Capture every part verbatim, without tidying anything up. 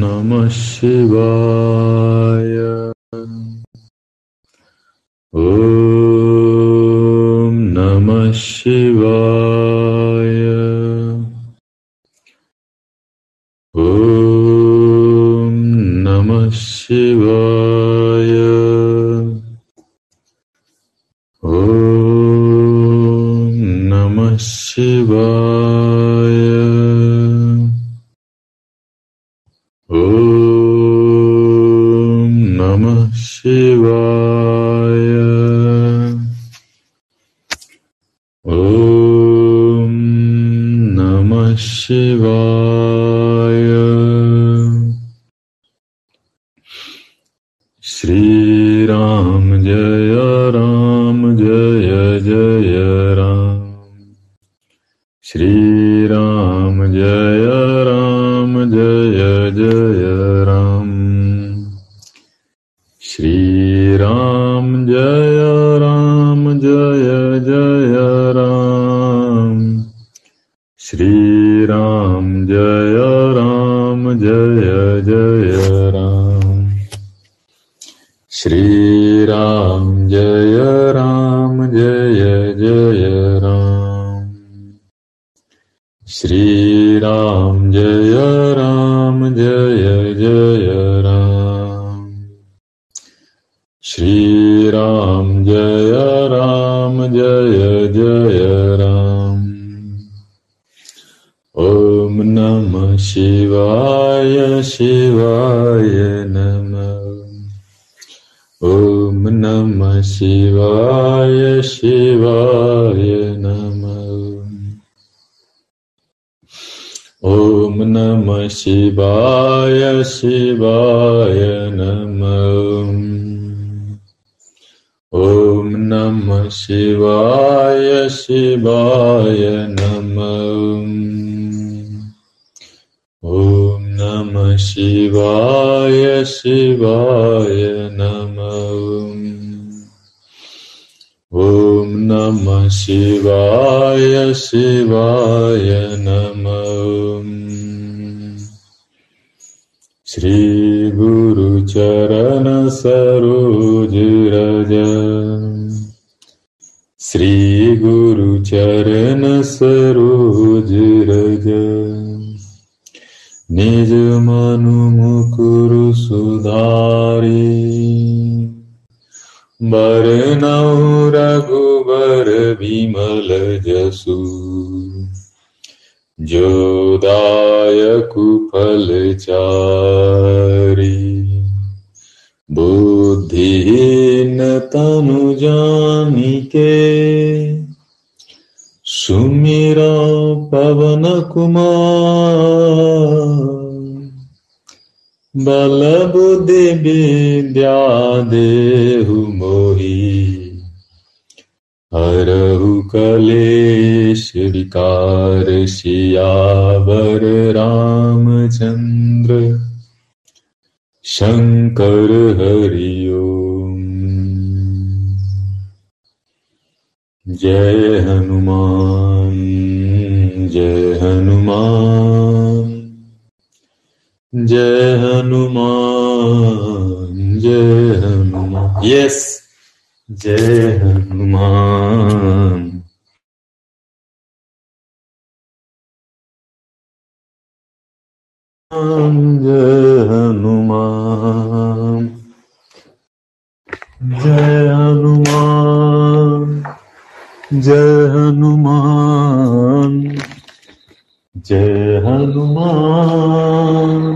नमः शिवाय। ओम नमः शिवाय। ओम नमः शिवाय। ओम नमः शिवाय। शिवाय। ओम नमः शिवाय। श्री राम जय राम जय जय राम। श्री राम जय राम जय जय राम। श्री राम जय राम जय जय राम। श्री राम जय राम जय जय राम। श्री राम जय राम जय जय राम। श्री राम जय राम जय जय राम। श्री राम जय राम जय जय राम। ओम नमः शिवाय शिवाय नमः। ओम नमः शिवाय शिवाय नमः। ओम नमः शिवाय शिवाय नमः। ओम नमः शिवाय शिवाय नमः। ओम नमः शिवाय शिवाय नमः। ओम नमः शिवाय शिवाय नमः। श्री गुरु चरण सरोज रज। श्री गुरु चरण सरोज रज। निज मनु मुकुरु सुधारी। बरनउँ रघुबर बिमल जसु। जो दायक फल चारि। बुद्धिहीन तनु जानिके। सुमिरा पवन कुमार। बल बुद्धि विद्या देहु मोहि। हरहु कलेश विकार सियावर रामचंद्र शंकर हरि ओम। जय हनुमान जय हनुमान जय हनुमान जय हनुमान। यस जय हनुमान। जय हनुमान जय हनुमान जय हनुमान जय हनुमान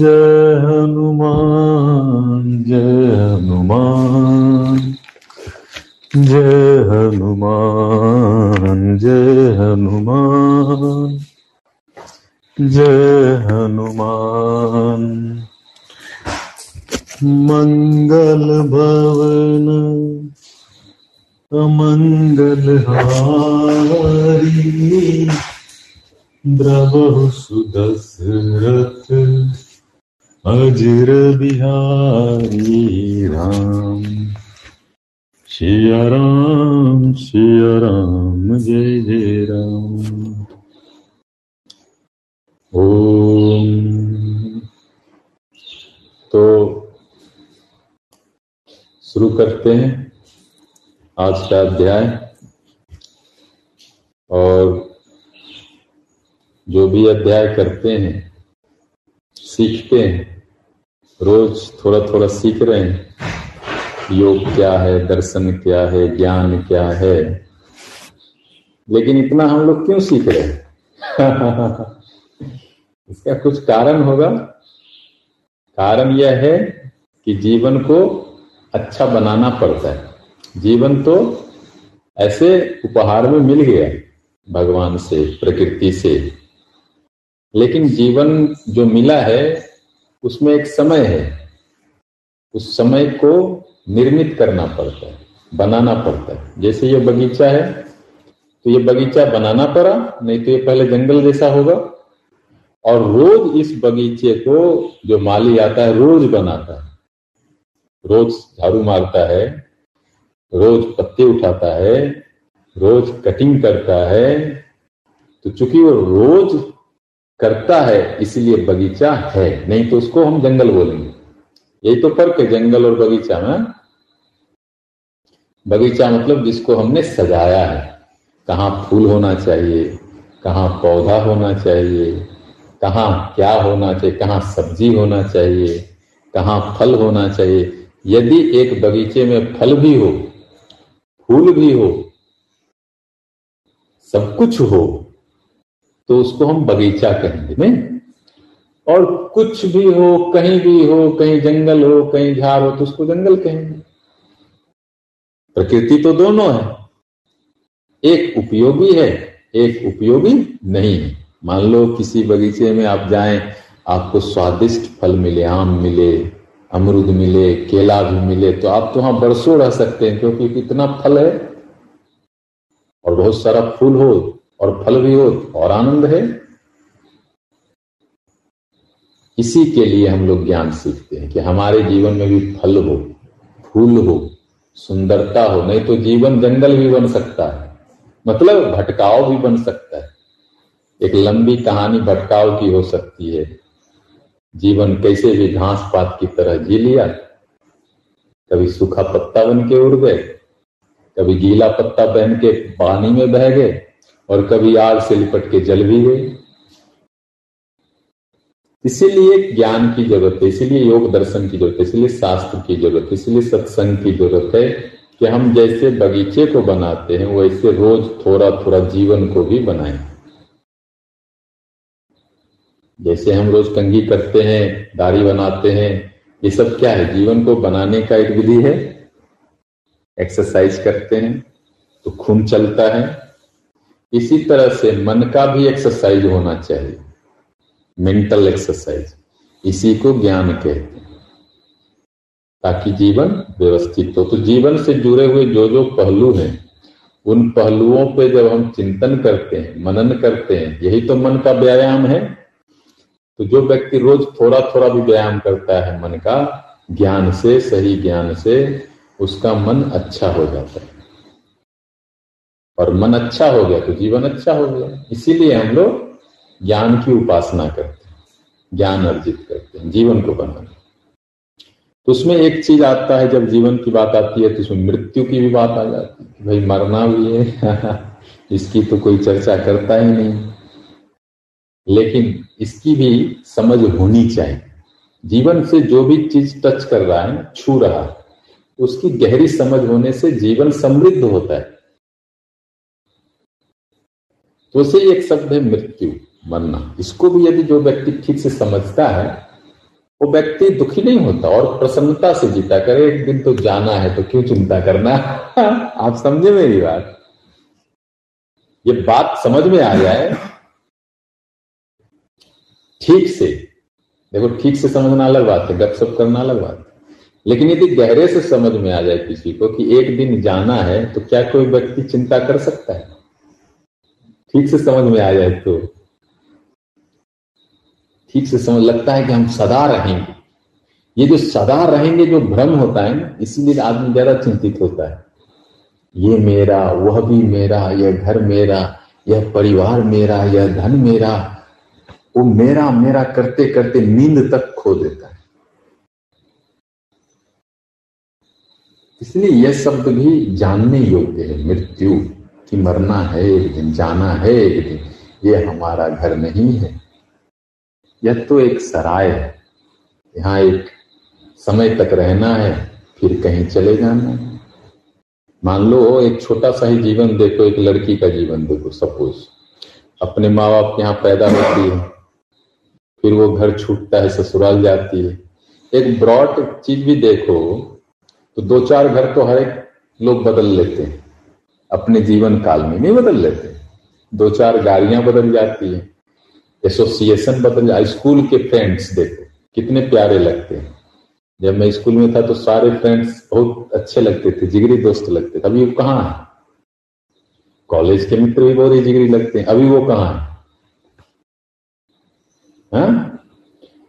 जय हनुमान जय हनुमान जय हनुमान जय हनुमान जय हनुमान। मंगल भवन अमंगल हारी। द्रवहु सुदशरथ अजिर बिहारी राम। सिया राम सिया राम जय जय राम। ओम शुरू करते हैं आज का अध्याय। और जो भी अध्याय करते हैं, सीखते हैं, रोज थोड़ा थोड़ा सीख रहे हैं। योग क्या है, दर्शन क्या है, ज्ञान क्या है, लेकिन इतना हम लोग क्यों सीख रहे हैं? इसका कुछ कारण होगा। कारण यह है कि जीवन को अच्छा बनाना पड़ता है। जीवन तो ऐसे उपहार में मिल गया भगवान से, प्रकृति से, लेकिन जीवन जो मिला है उसमें एक समय है। उस समय को निर्मित करना पड़ता है, बनाना पड़ता है। जैसे ये बगीचा है तो ये बगीचा बनाना पड़ा, नहीं तो ये पहले जंगल जैसा होगा। और रोज इस बगीचे को जो माली आता है रोज बनाता है, रोज झाड़ू मारता है, रोज पत्ते उठाता है, रोज कटिंग करता है। तो चूंकि वो रोज करता है इसलिए बगीचा है, नहीं तो उसको हम जंगल बोलेंगे। यही तो फर्क है जंगल और बगीचा में। बगीचा मतलब जिसको हमने सजाया है, कहाँ फूल होना चाहिए, कहाँ पौधा होना चाहिए, कहाँ क्या होना चाहिए, कहाँ सब्जी होना चाहिए, कहाँ फल होना चाहिए। यदि एक बगीचे में फल भी हो, फूल भी हो, सब कुछ हो, तो उसको हम बगीचा कहेंगे नहीं? और कुछ भी हो, कहीं भी हो, कहीं जंगल हो, कहीं झाड़ हो, तो उसको जंगल कहेंगे। प्रकृति तो दोनों है, एक उपयोगी है, एक उपयोगी नहीं है। मान लो किसी बगीचे में आप जाएं, आपको स्वादिष्ट फल मिले, आम मिले, अमरूद मिले, केला भी मिले, तो आप तो वहां बरसों रह सकते हैं, क्योंकि इतना फल है। और बहुत सारा फूल हो और फल भी हो और आनंद है। इसी के लिए हम लोग ज्ञान सीखते हैं कि हमारे जीवन में भी फल हो, फूल हो, सुंदरता हो, नहीं तो जीवन जंगल भी बन सकता है, मतलब भटकाव भी बन सकता है। एक लंबी कहानी भटकाव की हो सकती है। जीवन कैसे भी घास पात की तरह जी लिया, कभी सूखा पत्ता बन के उड़ गए, कभी गीला पत्ता बन के पानी में बह गए, और कभी आग से लिपट के जल भी गए। इसीलिए ज्ञान की जरूरत है, इसीलिए योग दर्शन की जरूरत है, इसीलिए शास्त्र की जरूरत है, इसीलिए सत्संग की जरूरत है कि हम जैसे बगीचे को बनाते हैं वैसे रोज थोड़ा थोड़ा जीवन को भी बनाएं। जैसे हम रोज कंघी करते हैं, दाढ़ी बनाते हैं, ये सब क्या है? जीवन को बनाने का एक विधि है। एक्सरसाइज करते हैं तो खून चलता है। इसी तरह से मन का भी एक्सरसाइज होना चाहिए, मेंटल एक्सरसाइज, इसी को ज्ञान कहते हैं, ताकि जीवन व्यवस्थित हो। तो जीवन से जुड़े हुए जो जो पहलू हैं, उन पहलुओं पे जब हम चिंतन करते हैं, मनन करते हैं, यही तो मन का व्यायाम है। तो जो व्यक्ति रोज थोड़ा थोड़ा भी व्यायाम करता है मन का, ज्ञान से, सही ज्ञान से, उसका मन अच्छा हो जाता है। और मन अच्छा हो गया तो जीवन अच्छा हो गया। इसीलिए हम लोग ज्ञान की उपासना करते हैं, ज्ञान अर्जित करते हैं, जीवन को बनाते। तो उसमें एक चीज आता है, जब जीवन की बात आती है तो उसमें मृत्यु की भी बात आ जाती है। भाई मरना भी है, इसकी तो कोई चर्चा करता ही नहीं, लेकिन इसकी भी समझ होनी चाहिए। जीवन से जो भी चीज टच कर रहा है, छू रहा है, उसकी गहरी समझ होने से जीवन समृद्ध होता है। तो उसे एक शब्द है मृत्यु, मरना। इसको भी यदि जो व्यक्ति ठीक से समझता है, वो व्यक्ति दुखी नहीं होता और प्रसन्नता से जीता करे। एक दिन तो जाना है, तो क्यों चिंता करना। आप समझे मेरी बात? ये बात समझ में आ जाए ठीक से। देखो, ठीक से समझना अलग बात है, गपशप करना अलग बात है, लेकिन यदि गहरे से समझ में आ जाए किसी को कि एक दिन जाना है, तो क्या कोई व्यक्ति चिंता कर सकता है? ठीक से समझ में आ जाए तो ठीक से समझ लगता है कि हम सदा रहेंगे। ये जो सदा रहेंगे जो भ्रम होता है ना, इसीलिए आदमी ज्यादा चिंतित होता है। ये मेरा, वह भी मेरा, यह घर मेरा, यह परिवार मेरा, यह धन मेरा, वो मेरा मेरा करते करते नींद तक खो देता है। इसलिए यह शब्द भी जानने योग्य है। मृत्यु कि मरना है एक दिन, जाना है एक दिन, ये हमारा घर नहीं है, यह तो एक सराय है। यहाँ एक समय तक रहना है, फिर कहीं चले जाना है। मान लो एक छोटा सा ही जीवन देखो, एक लड़की का जीवन देखो, सपोज अपने माँ बाप के यहाँ पैदा होती है, फिर वो घर छूटता है, ससुराल जाती है। एक ब्रॉड चीज भी देखो तो दो चार घर तो हर एक लोग बदल लेते हैं, अपने जीवन काल में नहीं बदल लेते, दो चार गाड़ियां बदल जाती है, एसोसिएशन बदल जाए। स्कूल के फ्रेंड्स देखो कितने प्यारे लगते हैं, जब मैं स्कूल में था तो सारे फ्रेंड्स बहुत अच्छे लगते थे, जिगरी दोस्त लगते थे। अभी वो कहाँ है? कॉलेज के मित्र भी बहुत जिगरी लगते हैं, अभी वो कहाँ है? हाँ?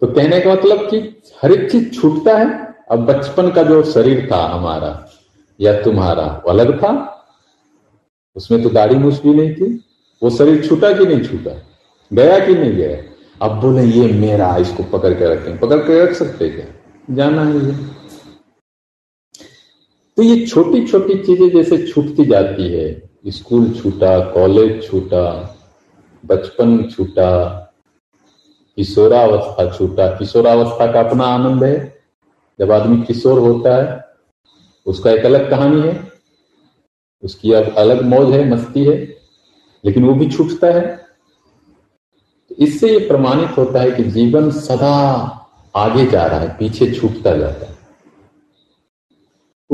तो कहने का मतलब कि हर एक चीज छूटता है। अब बचपन का जो शरीर था हमारा या तुम्हारा अलग था, उसमें तो दाढ़ी मूछ भी नहीं थी, वो शरीर छूटा कि नहीं छूटा, गया कि नहीं गया। अब बोले ये मेरा, इसको पकड़ के रखें, पकड़ के रख सकते क्या? जाना ही है। तो ये छोटी छोटी चीजें जैसे छूटती जाती है, स्कूल छूटा, कॉलेज छूटा, बचपन छूटा, किशोरावस्था छूटा। किशोरावस्था का अपना आनंद है, जब आदमी किशोर होता है उसका एक अलग कहानी है, उसकी अब अलग मौज है, मस्ती है, लेकिन वो भी छूटता है। इससे ये प्रमाणित होता है कि जीवन सदा आगे जा रहा है, पीछे छूटता जाता है।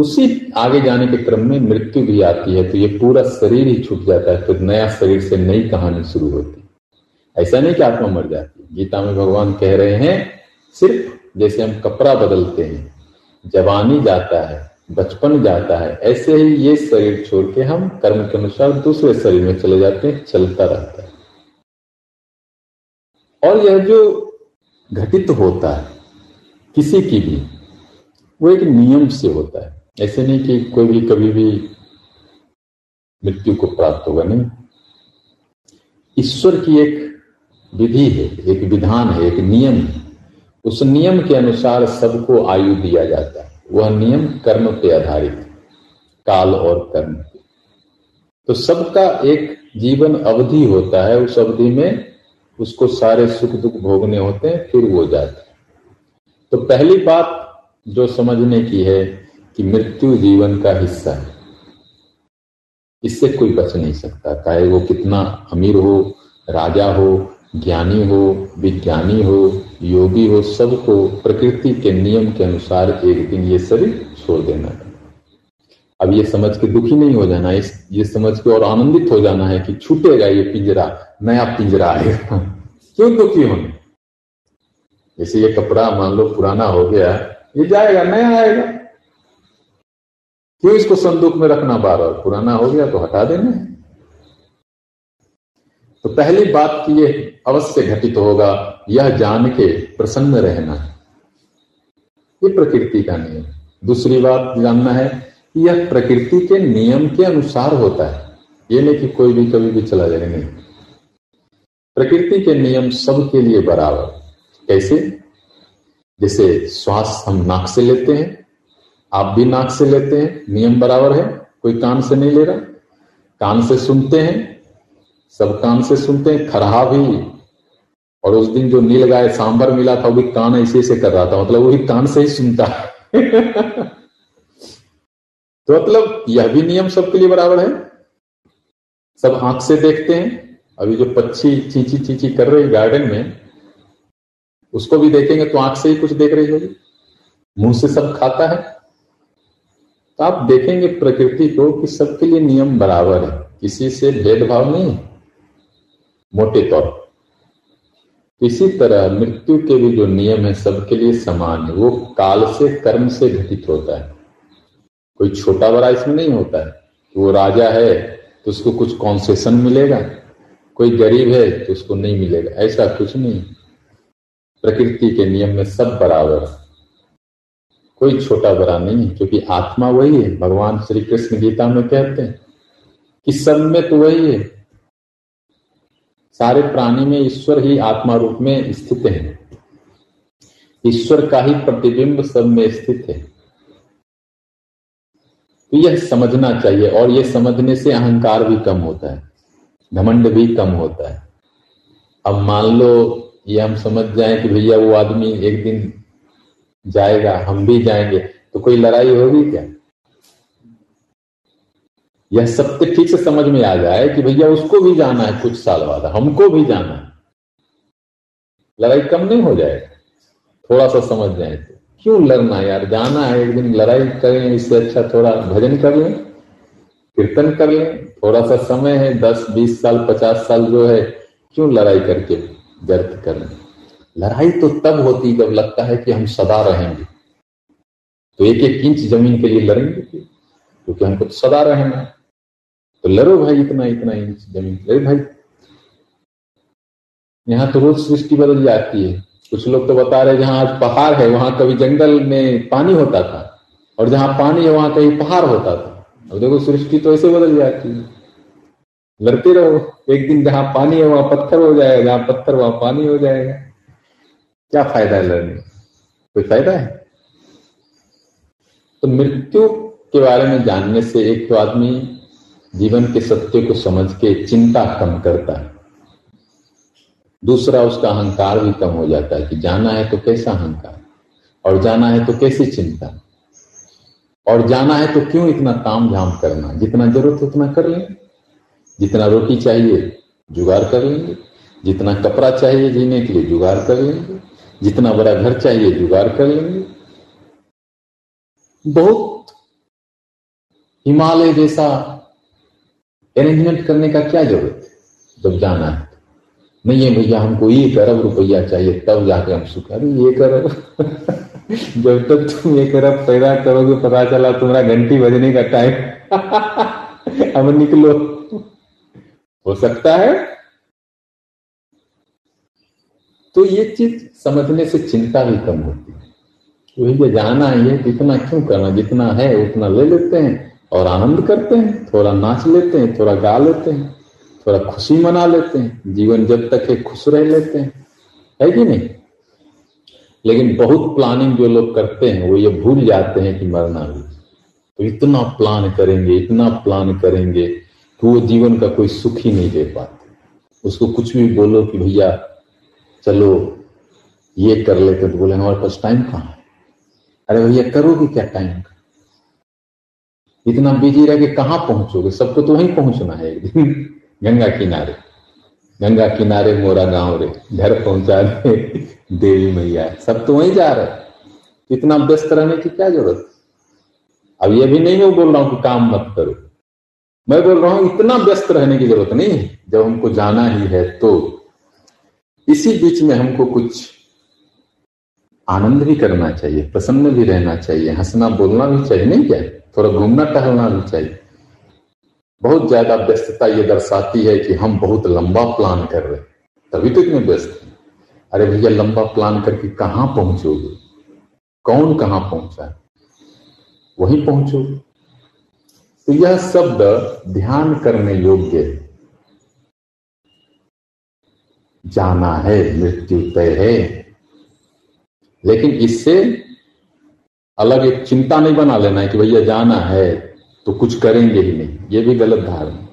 उसी आगे जाने के क्रम में मृत्यु भी आती है, तो ये पूरा शरीर ही छूट जाता है, फिर तो नया शरीर से नई कहानी शुरू होती है। ऐसा नहीं कि आत्मा मर जाती है। गीता में भगवान कह रहे हैं सिर्फ जैसे हम कपड़ा बदलते हैं, जवानी जाता है, बचपन जाता है, ऐसे ही ये शरीर छोड़ के हम कर्म के अनुसार दूसरे शरीर में चले जाते हैं, चलता रहता है। और यह जो घटित होता है किसी की भी, वो एक नियम से होता है, ऐसे नहीं कि कोई भी कभी भी मृत्यु को प्राप्त होगा, नहीं। ईश्वर की एक विधि है, एक विधान है, एक नियम है। उस नियम के अनुसार सबको आयु दिया जाता है। वह नियम कर्म पे आधारित है, काल और कर्म पे। तो सबका एक जीवन अवधि होता है, उस अवधि में उसको सारे सुख दुख भोगने होते हैं, फिर वो जाता है। तो पहली बात जो समझने की है कि मृत्यु जीवन का हिस्सा है, इससे कोई बच नहीं सकता, चाहे वो कितना अमीर हो, राजा हो, ज्ञानी हो, विज्ञानी हो, योगी हो, सबको प्रकृति के नियम के अनुसार एक दिन ये शरीर छोड़ देना है। अब ये समझ के दुखी नहीं हो जाना, इस ये समझ के और आनंदित हो जाना है कि छूटेगा ये पिंजरा, नया पिंजरा आएगा। क्यों दुखी होना? जैसे ये कपड़ा मान लो पुराना हो गया, ये जाएगा, नया आएगा। क्यों इसको संदूक में रखना बार बार? पुराना हो गया तो हटा देना है। तो पहली बात कि ये अवश्य घटित होगा, यह जान के प्रसन्न रहना है, ये प्रकृति का नियम। दूसरी बात जानना है, यह प्रकृति के नियम के अनुसार होता है, ये नहीं कि कोई भी कभी भी चला जाए, नहीं। प्रकृति के नियम सबके लिए बराबर। कैसे? जैसे श्वास हम नाक से लेते हैं, आप भी नाक से लेते हैं, नियम बराबर है, कोई कान से नहीं ले रहा। कान से सुनते हैं, सब कान से सुनते हैं, खरहा भी। और उस दिन जो नील गाय सांभर मिला था, वो भी कान ऐसे ऐसे कर रहा था, मतलब वो भी कान से ही सुनता है। तो मतलब यह भी नियम सबके लिए बराबर है। सब आंख से देखते हैं, अभी जो पक्षी चींची चींची कर रही गार्डन में, उसको भी देखेंगे तो आंख से ही कुछ देख रही होगी, मुंह से सब खाता है। तो आप देखेंगे प्रकृति को कि सबके लिए नियम बराबर है, किसी से भेदभाव नहीं है मोटे तौर पर। इसी तरह मृत्यु के भी जो नियम है सबके लिए समान है, वो काल से कर्म से घटित होता है, कोई छोटा बड़ा इसमें नहीं होता है। वो राजा है तो उसको कुछ कॉन्सेशन मिलेगा, कोई गरीब है तो उसको नहीं मिलेगा, ऐसा कुछ नहीं। प्रकृति के नियम में सब बराबर, कोई छोटा बड़ा नहीं, क्योंकि आत्मा वही है। भगवान श्री कृष्ण गीता में कहते हैं कि सब में तो वही है, सारे प्राणी में ईश्वर ही आत्मा रूप में स्थित है, ईश्वर का ही प्रतिबिंब सब में स्थित है। तो यह समझना चाहिए, और यह समझने से अहंकार भी कम होता है, घमंड भी कम होता है। अब मान लो ये हम समझ जाए कि भैया वो आदमी एक दिन जाएगा, हम भी जाएंगे, तो कोई लड़ाई होगी क्या? यह सब ठीक से समझ में आ जाए कि भैया उसको भी जाना है कुछ साल बाद, हमको भी जाना है, लड़ाई कम नहीं हो जाएगा? थोड़ा सा समझ जाए तो क्यों लड़ना यार, जाना है एक दिन, लड़ाई करें इससे अच्छा थोड़ा भजन कर लें, कीर्तन कर लें, थोड़ा सा समय है, दस बीस साल पचास साल जो है, क्यों लड़ाई करके व्यर्थ कर लें। लड़ाई तो तब होती जब लगता है कि हम सदा रहेंगे, तो एक एक इंच जमीन के लिए लड़ेंगे क्योंकि हमको तो सदा रहना है, तो लड़ो भाई इतना इतना इंच जमीन। अरे भाई यहाँ तो रोज सृष्टि बदल जाती है, कुछ लोग तो बता रहे जहां आज पहाड़ है वहां कभी जंगल में पानी होता था, और जहां पानी है वहां कहीं पहाड़ होता था। अब देखो सृष्टि तो ऐसे बदल जाती है, लड़ते रहो, एक दिन जहां पानी है वहां पत्थर हो जाएगा, जहां पत्थर वहां पानी हो जाएगा। क्या फायदा है लड़ने, कोई फायदा है? तो मृत्यु के बारे में जानने से एक तो आदमी जीवन के सत्य को समझ के चिंता कम करता है, दूसरा उसका अहंकार भी कम हो जाता है कि जाना है तो कैसा अहंकार, और जाना है तो कैसी चिंता, और जाना है तो क्यों इतना ताम झाम करना, जितना जरूरत उतना कर लेंगे, जितना रोटी चाहिए जुगाड़ कर लेंगे, जितना कपड़ा चाहिए जीने के लिए जुगाड़ कर लेंगे, जितना बड़ा घर चाहिए जुगाड़ कर लेंगे। बहुत हिमालय जैसा अरेंजमेंट करने का क्या जरूरत जब जाना है? नहीं है भैया हमको एक अरब रुपया चाहिए तब जाके हम सुख। अरे एक अरब जब तक तुम एक अरब पैदा करोगे पता चला तुम्हारा घंटी बजने का टाइम अब निकलो। हो सकता है। तो ये चीज समझने से चिंता भी कम होती है। वही जाना है जितना क्यों करना, जितना है उतना ले लेते हैं और आनंद करते हैं, थोड़ा नाच लेते हैं, थोड़ा गा लेते हैं, थोड़ा खुशी मना लेते हैं, जीवन जब तक है खुश रह लेते हैं, है कि नहीं? लेकिन बहुत प्लानिंग जो लोग करते हैं वो ये भूल जाते हैं कि मरना भी, तो इतना प्लान करेंगे इतना प्लान करेंगे कि वो जीवन का कोई सुख ही नहीं दे पाते। उसको कुछ भी बोलो कि भैया चलो ये कर लेते तो बोले हमारे पास टाइम कहाँ है। अरे भैया करोगे क्या टाइम का, इतना बिजी रह के कहाँ पहुंचोगे? सबको तो वहीं पहुंचना है एक दिन। गंगा किनारे, गंगा किनारे मोरा गांव रे, घर पहुंचा दे देवी मैया। सब तो वहीं जा रहे, इतना व्यस्त रहने की क्या जरूरत। अब ये भी नहीं मैं बोल रहा हूं कि काम मत करो, मैं बोल रहा हूं इतना व्यस्त रहने की जरूरत नहीं है जब हमको जाना ही है। तो इसी बीच में हमको कुछ आनंद भी करना चाहिए, प्रसन्न भी रहना चाहिए, हंसना बोलना भी चाहिए, नहीं क्या? थोड़ा घूमना टहलना भी चाहिए। बहुत ज्यादा व्यस्तता ये दर्शाती है कि हम बहुत लंबा प्लान कर रहे हैं, तभी तो इतने व्यस्त हैं। अरे भैया लंबा प्लान करके कहाँ पहुंचोगे? कौन कहाँ पहुंचा है? वहीं पहुंचोगे। तो यह शब्द ध्यान करने योग्य है। जाना है, मृत्यु तय है, लेकिन इससे अलग एक चिंता नहीं बना लेना है कि भैया जाना है तो कुछ करेंगे ही नहीं। ये भी गलत धारणा।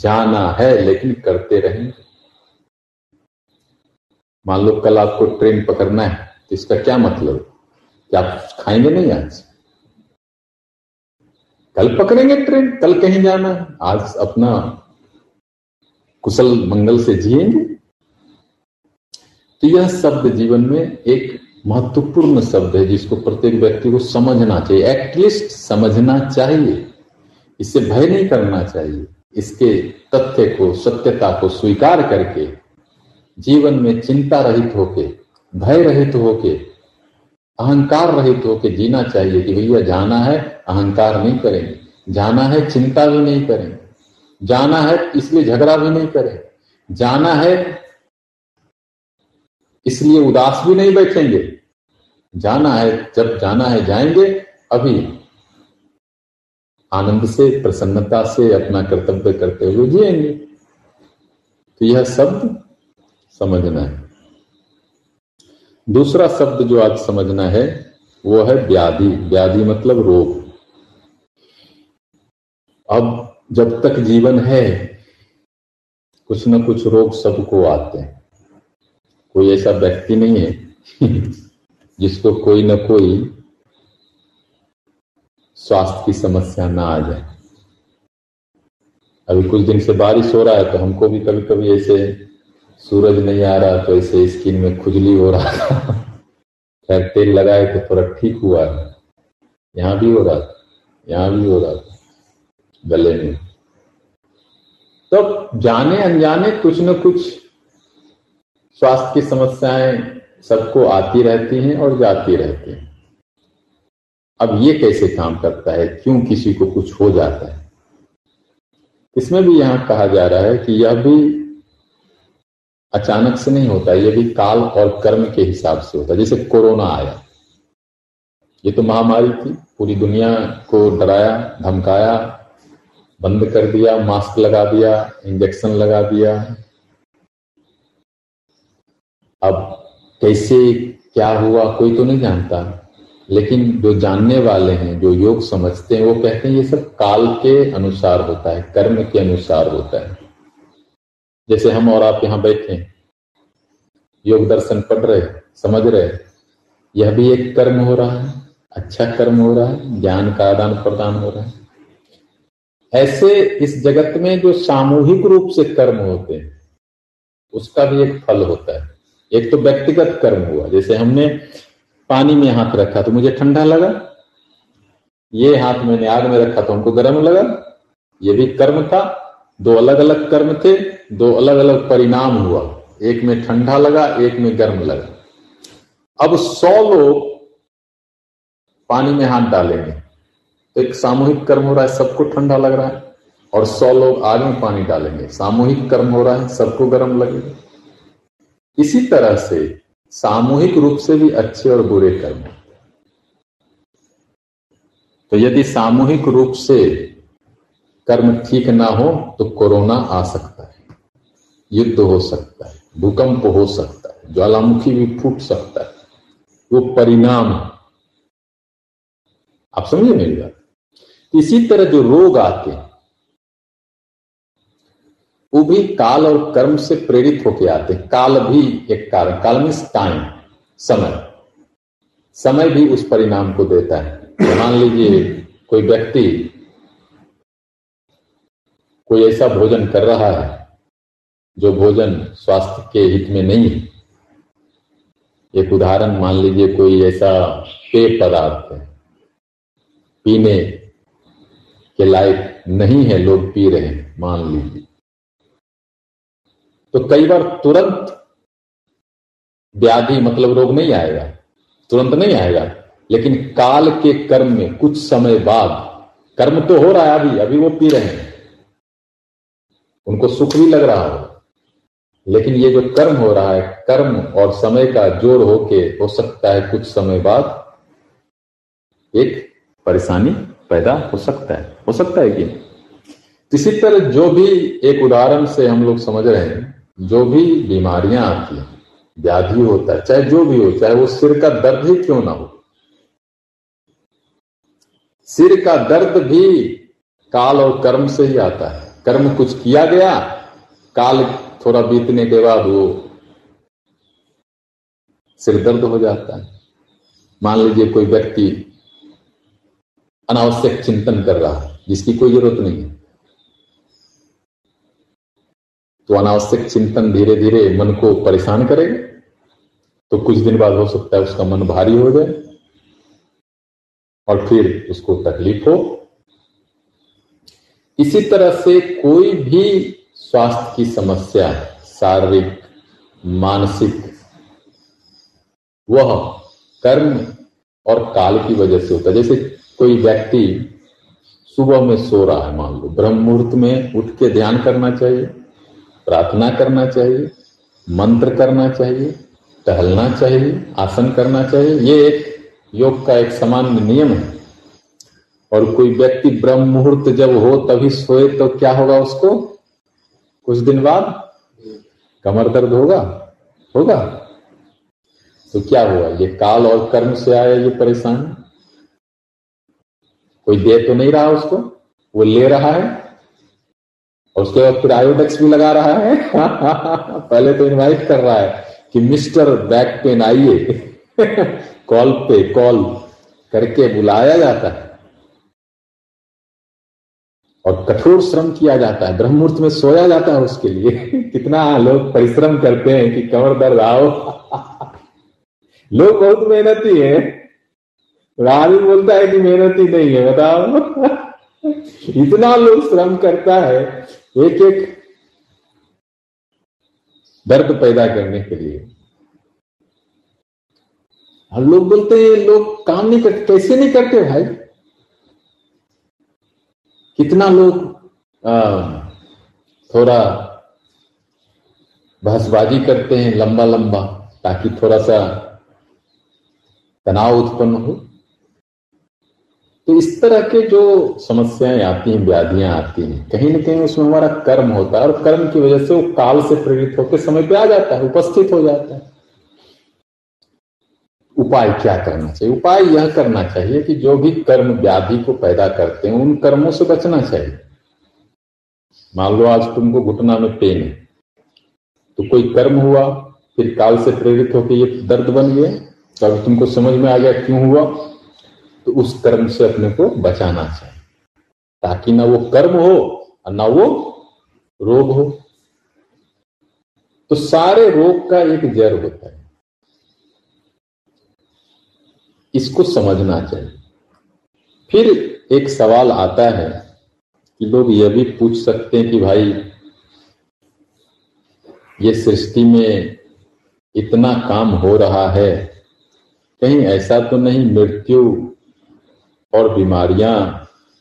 जाना है लेकिन करते रहेंगे। मान लो कल आपको ट्रेन पकड़ना है, तो इसका क्या मतलब कि आप खाएंगे नहीं आज? कल पकड़ेंगे ट्रेन, कल कहीं जाना है, आज अपना कुशल मंगल से जिएंगे। तो यह शब्द जीवन में एक महत्वपूर्ण शब्द है जिसको प्रत्येक व्यक्ति को समझना चाहिए, एटलीस्ट समझना चाहिए। इससे भय नहीं करना चाहिए, इसके तथ्य को, सत्यता को स्वीकार करके जीवन में चिंता रहित होके, भय रहित होके, अहंकार रहित होके जीना चाहिए कि भैया जाना है, अहंकार नहीं करेंगे, जाना है चिंता भी नहीं करेंगे, जाना है इसलिए झगड़ा भी नहीं करेंगे, जाना है इसलिए उदास भी नहीं बैठेंगे। जाना है, जब जाना है जाएंगे, अभी आनंद से, प्रसन्नता से अपना कर्तव्य करते हुए जिएंगे। तो यह शब्द समझना है। दूसरा शब्द जो आज समझना है वो है व्याधि। व्याधि मतलब रोग। अब जब तक जीवन है कुछ न कुछ रोग सबको आते हैं, कोई ऐसा व्यक्ति नहीं है जिसको कोई न कोई स्वास्थ्य की समस्या ना आ जाए। अभी कुछ दिन से बारिश हो रहा है तो हमको भी कभी कभी ऐसे सूरज नहीं आ रहा तो ऐसे स्किन में खुजली हो रहा था, खैर तेल लगाए तो थोड़ा ठीक हुआ है। यहाँ भी हो रहा था, यहाँ भी हो रहा था गले में। तो जाने अनजाने कुछ न कुछ स्वास्थ्य की समस्याएं सबको आती रहती हैं और जाती रहती हैं। अब ये कैसे काम करता है, क्यों किसी को कुछ हो जाता है? इसमें भी यहाँ कहा जा रहा है कि यह भी अचानक से नहीं होता, यह भी काल और कर्म के हिसाब से होता है। जैसे कोरोना आया, ये तो महामारी थी, पूरी दुनिया को डराया धमकाया, बंद कर दिया, मास्क लगा दिया, इंजेक्शन लगा दिया। अब कैसे क्या हुआ कोई तो नहीं जानता, लेकिन जो जानने वाले हैं, जो योग समझते हैं, वो कहते हैं ये सब काल के अनुसार होता है, कर्म के अनुसार होता है। जैसे हम और आप यहाँ बैठे योग दर्शन पढ़ रहे, समझ रहे, यह भी एक कर्म हो रहा है, अच्छा कर्म हो रहा है, ज्ञान का आदान प्रदान हो रहा है। ऐसे इस जगत में जो सामूहिक रूप से कर्म होते हैं उसका भी एक फल होता है। एक तो व्यक्तिगत कर्म हुआ, जैसे हमने पानी में हाथ रखा तो मुझे ठंडा लगा, ये हाथ मैंने आग में रखा तो हमको गर्म लगा, ये भी कर्म था। दो अलग अलग कर्म थे, दो अलग अलग परिणाम हुआ, एक में ठंडा लगा, एक में गर्म लगा। अब सौ लोग पानी में हाथ डालेंगे तो एक सामूहिक कर्म हो रहा है, सबको ठंडा लग रहा है, और सौ लोग आग में पानी डालेंगे, सामूहिक कर्म हो रहा है, सबको गर्म लगेगा। इसी तरह से सामूहिक रूप से भी अच्छे और बुरे कर्म। तो यदि सामूहिक रूप से कर्म ठीक ना हो तो कोरोना आ सकता है, युद्ध हो सकता है, भूकंप हो सकता है, ज्वालामुखी भी फूट सकता है। वो परिणाम है, आप समझे मेरी बात। इसी तरह जो रोग आते हैं वो भी काल और कर्म से प्रेरित होके आते हैं। काल भी एक कारण, काल मीन्स टाइम, समय। समय भी उस परिणाम को देता है। मान लीजिए कोई व्यक्ति कोई ऐसा भोजन कर रहा है जो भोजन स्वास्थ्य के हित में नहीं है। एक उदाहरण, मान लीजिए कोई ऐसा पेय पदार्थ है पीने के लायक नहीं है, लोग पी रहे हैं मान लीजिए, तो कई बार तुरंत व्याधि मतलब रोग नहीं आएगा, तुरंत नहीं आएगा, लेकिन काल के कर्म में कुछ समय बाद, कर्म तो हो रहा है, अभी अभी वो पी रहे हैं, उनको सुख भी लग रहा हो, लेकिन ये जो कर्म हो रहा है, कर्म और समय का जोड़ होके हो सकता है कुछ समय बाद एक परेशानी पैदा हो सकता है। हो सकता है कि इसी तरह जो भी, एक उदाहरण से हम लोग समझ रहे हैं, जो भी बीमारियां आती हैं, व्याधि होता है, चाहे जो भी हो, चाहे वो सिर का दर्द ही क्यों ना हो, सिर का दर्द भी काल और कर्म से ही आता है। कर्म कुछ किया गया, काल थोड़ा बीतने के बाद वो सिर दर्द हो जाता है। मान लीजिए कोई व्यक्ति अनावश्यक चिंतन कर रहा है जिसकी कोई जरूरत नहीं है, तो अनावश्यक चिंतन धीरे धीरे मन को परेशान करेगा, तो कुछ दिन बाद हो सकता है उसका मन भारी हो जाए और फिर उसको तकलीफ हो। इसी तरह से कोई भी स्वास्थ्य की समस्या, शारीरिक, मानसिक, वह कर्म और काल की वजह से होता है। जैसे कोई व्यक्ति सुबह में सो रहा है, मान लो ब्रह्म मुहूर्त में उठ के ध्यान करना चाहिए, प्रार्थना करना चाहिए, मंत्र करना चाहिए, टहलना चाहिए, आसन करना चाहिए, ये एक योग का एक सामान्य नियम है। और कोई व्यक्ति ब्रह्म मुहूर्त जब हो तभी सोए तो क्या होगा उसको, कुछ दिन बाद कमर दर्द होगा होगा तो क्या हुआ, ये काल और कर्म से आया ये परेशानी, कोई दे तो नहीं रहा उसको, वो ले रहा है और उसके बाद फिर आयोडेक्स भी लगा रहा है। पहले तो इनवाइट कर रहा है कि मिस्टर बैक पेन आइए। कॉल पे कॉल करके बुलाया जाता है और कठोर श्रम किया जाता है, ब्रह्म मुहूर्त में सोया जाता है उसके लिए। कितना लोग परिश्रम करते हैं कि कमर दर्द आओ। लोग बहुत मेहनती है, राहुल बोलता है कि मेहनती नहीं है, बताओ। इतना लोग श्रम करता है एक एक दर्द पैदा करने के लिए। हम लोग बोलते हैं लोग काम नहीं करते, कैसे नहीं करते भाई? कितना लोग थोड़ा बहसबाजी करते हैं लंबा लंबा, ताकि थोड़ा सा तनाव उत्पन्न हो। तो इस तरह के जो समस्याएं आती हैं, व्याधियां आती हैं, कहीं ना कहीं उसमें हमारा कर्म होता है और कर्म की वजह से वो काल से प्रेरित होकर समय पे आ जाता है, उपस्थित हो जाता है। उपाय क्या करना चाहिए? उपाय यह करना चाहिए कि जो भी कर्म व्याधि को पैदा करते हैं उन कर्मों से बचना चाहिए। मान लो आज तुमको घुटना में पेन है, तो कोई कर्म हुआ, फिर काल से प्रेरित होकर ये दर्द बन गया, तो अब तुमको समझ में आ गया क्यों हुआ, तो उस कर्म से अपने को बचाना चाहिए, ताकि ना वो कर्म हो और ना वो रोग हो। तो सारे रोग का एक जड़ होता है, इसको समझना चाहिए। फिर एक सवाल आता है कि लोग यह भी पूछ सकते हैं कि भाई ये सृष्टि में इतना काम हो रहा है, कहीं ऐसा तो नहीं मृत्यु और बीमारियां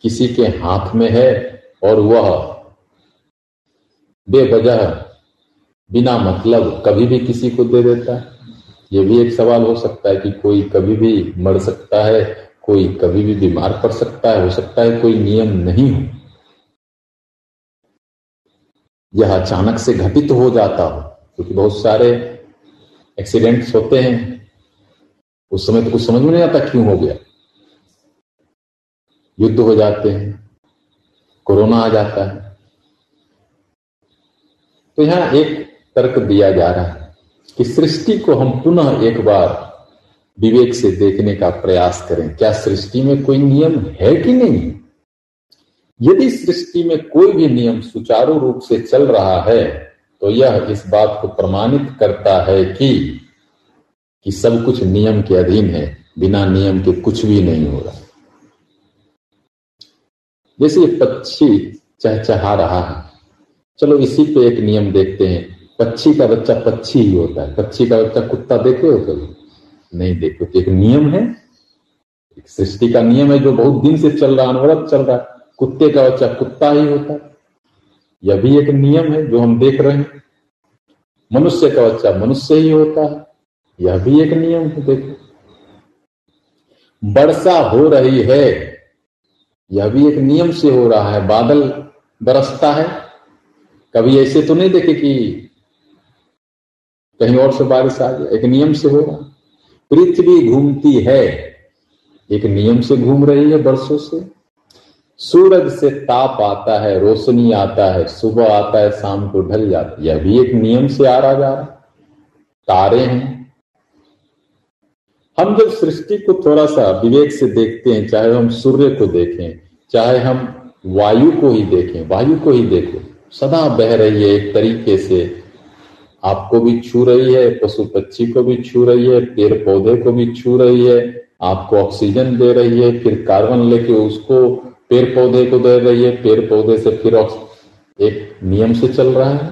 किसी के हाथ में है और वह बेवजह बिना मतलब कभी भी किसी को दे देता है? ये भी एक सवाल हो सकता है कि कोई कभी भी मर सकता है, कोई कभी भी बीमार पड़ सकता है, हो सकता है कोई नियम नहीं हो, यह अचानक से घटित हो जाता हो, क्योंकि बहुत सारे एक्सीडेंट्स होते हैं, उस समय तो कुछ समझ में नहीं आता क्यों हो गया। युद्ध हो जाते हैं, कोरोना आ जाता है। तो यहां एक तर्क दिया जा रहा है कि सृष्टि को हम पुनः एक बार विवेक से देखने का प्रयास करें, क्या सृष्टि में कोई नियम है कि नहीं। यदि सृष्टि में कोई भी नियम सुचारू रूप से चल रहा है तो यह इस बात को प्रमाणित करता है कि कि सब कुछ नियम के अधीन है, बिना नियम के कुछ भी नहीं हो रहा। जैसे पक्षी चहचहा रहा है, चलो इसी पे एक नियम देखते हैं, पक्षी का बच्चा पक्षी ही होता है। पक्षी का बच्चा कुत्ता देखे हो कभी? नहीं देखे। तो एक नियम है, एक सृष्टि का नियम है जो बहुत दिन से चल रहा है, अनवरत चल रहा है। कुत्ते का बच्चा कुत्ता ही होता है, यह भी एक नियम है जो हम देख रहे हैं। मनुष्य का बच्चा मनुष्य ही होता है, यह भी एक नियम है, देखो। वर्षा हो रही है, यह भी एक नियम से हो रहा है। बादल बरसता है, कभी ऐसे तो नहीं देखे कि कहीं और से बारिश आ जाए, एक नियम से होगा। पृथ्वी घूमती है, एक नियम से घूम रही है वर्षों से। सूरज से ताप आता है, रोशनी आता है, सुबह आता है, शाम को ढल जाता है, यह भी एक नियम से आ रहा जा रहा। तारे हैं। हम जब सृष्टि को थोड़ा सा विवेक से देखते हैं, चाहे हम सूर्य को देखें, चाहे हम वायु को ही देखें, वायु को ही देखो, सदा बह रही है, एक तरीके से आपको भी छू रही है, पशु पक्षी को भी छू रही है, पेड़ पौधे को भी छू रही है, आपको ऑक्सीजन दे रही है, फिर कार्बन लेके उसको पेड़ पौधे को दे रही है, पेड़ पौधे से फिर एक नियम से चल रहा है।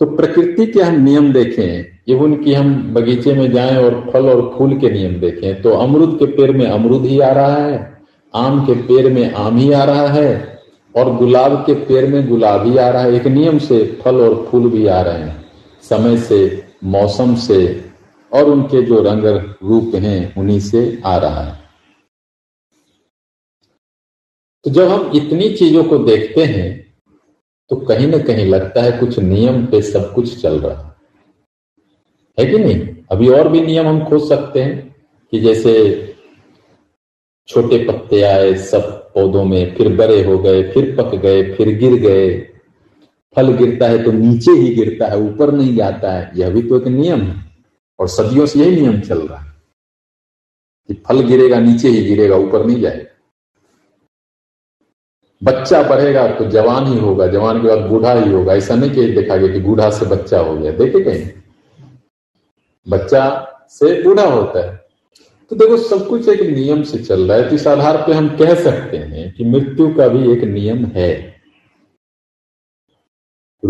तो प्रकृति के हम नियम देखें, इवन कि हम बगीचे में जाएं और फल और फूल के नियम देखें, तो अमरूद के पेड़ में अमरूद ही आ रहा है, आम के पेड़ में आम ही आ रहा है, और गुलाब के पेड़ में गुलाब ही आ रहा है। एक नियम से फल और फूल भी आ रहे हैं, समय से, मौसम से, और उनके जो रंग रूप हैं उन्हीं से आ रहा है। तो जब हम इतनी चीजों को देखते हैं तो कहीं ना कहीं लगता है कुछ नियम पे सब कुछ चल रहा है, है कि नहीं? अभी और भी नियम हम खोज सकते हैं कि जैसे छोटे पत्ते आए, सब पौधों में, फिर बड़े हो गए, फिर पक गए, फिर गिर गए। फल गिरता है तो नीचे ही गिरता है, ऊपर नहीं जाता है। यह भी तो एक नियम है और सदियों से यही नियम चल रहा है कि फल गिरेगा नीचे ही गिरेगा, ऊपर नहीं जाएगा। बच्चा बढ़ेगा तो जवान ही होगा, जवान के बाद बूढ़ा ही होगा। ऐसा नहीं कि देखा गया कि बूढ़ा से बच्चा हो गया, देखे कहीं बच्चा से बूढ़ा होता है। तो देखो सब कुछ एक नियम से चल रहा है। तो इस आधार पे हम कह सकते हैं कि मृत्यु का भी एक नियम है,